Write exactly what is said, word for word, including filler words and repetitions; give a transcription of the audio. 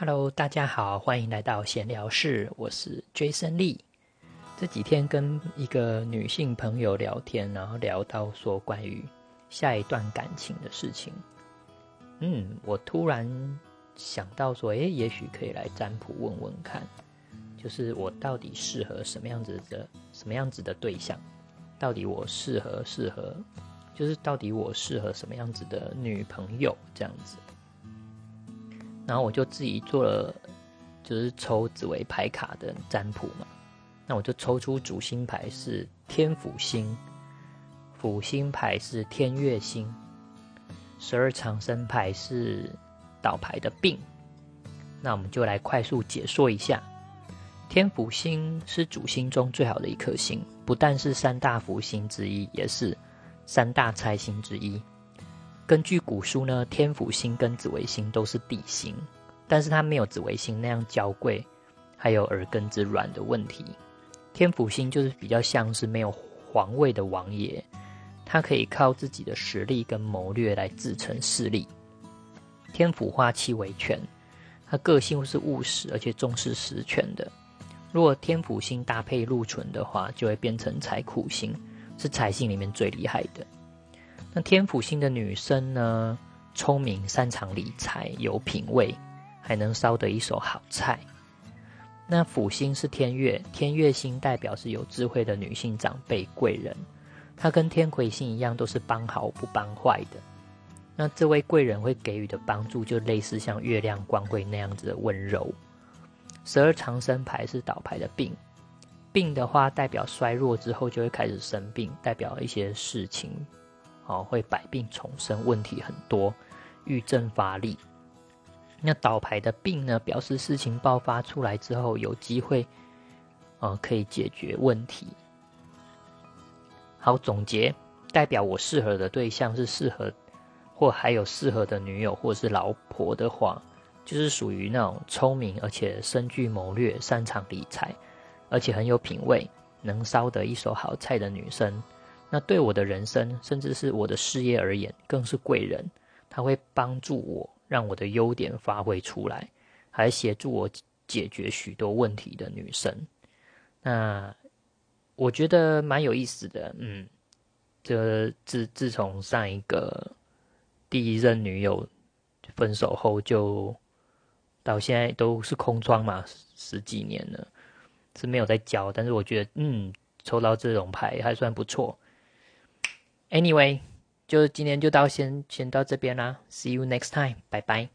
Hello， 大家好，欢迎来到闲聊室，我是 Jason Lee。这几天跟一个女性朋友聊天，然后聊到说关于下一段感情的事情。嗯，我突然想到说，诶，也许可以来占卜问问看，就是我到底适合什么样子的什么样子的对象？到底我适合适合，就是到底我适合什么样子的女朋友这样子。然后我就自己做了，就是抽紫微牌卡的占卜嘛。那我就抽出主星牌是天府星，辅星牌是天月星，十二长生牌是倒牌的病。那我们就来快速解说一下，天府星是主星中最好的一颗星，不但是三大辅星之一，也是三大财星之一。根据古书呢，天府星跟紫微星都是地星，但是它没有紫微星那样娇贵，还有耳根子软的问题。天府星就是比较像是没有皇位的王爷，他可以靠自己的实力跟谋略来自成势力。天府化气为权，他个性是务实而且重视实权的。如果天府星搭配禄存的话，就会变成财库星，是财星里面最厉害的。那天府星的女生呢，聪明、擅长理财、有品味，还能烧得一手好菜。那辅星是天月，天月星代表是有智慧的女性长辈贵人，她跟天魁星一样都是帮好不帮坏的。那这位贵人会给予的帮助就类似像月亮光辉那样子的温柔。十二长生牌是倒牌的病，病的话代表衰弱之后就会开始生病，代表一些事情会百病丛生，问题很多，郁症乏力。那倒牌的病呢，表示事情爆发出来之后有机会、呃、可以解决问题。好，总结代表我适合的对象是适合或还有适合的女友或是老婆的话，就是属于那种聪明而且深具谋略，擅长理财，而且很有品味，能烧得一手好菜的女生。那对我的人生甚至是我的事业而言更是贵人，他会帮助我让我的优点发挥出来，还协助我解决许多问题的女生。那我觉得蛮有意思的。嗯，这自自从上一个第一任女友分手后，就到现在都是空窗嘛，十几年了是没有在交，但是我觉得嗯，抽到这种牌还算不错。Anyway， 就今天就到先先到这边啦 ，See you next time， 拜拜。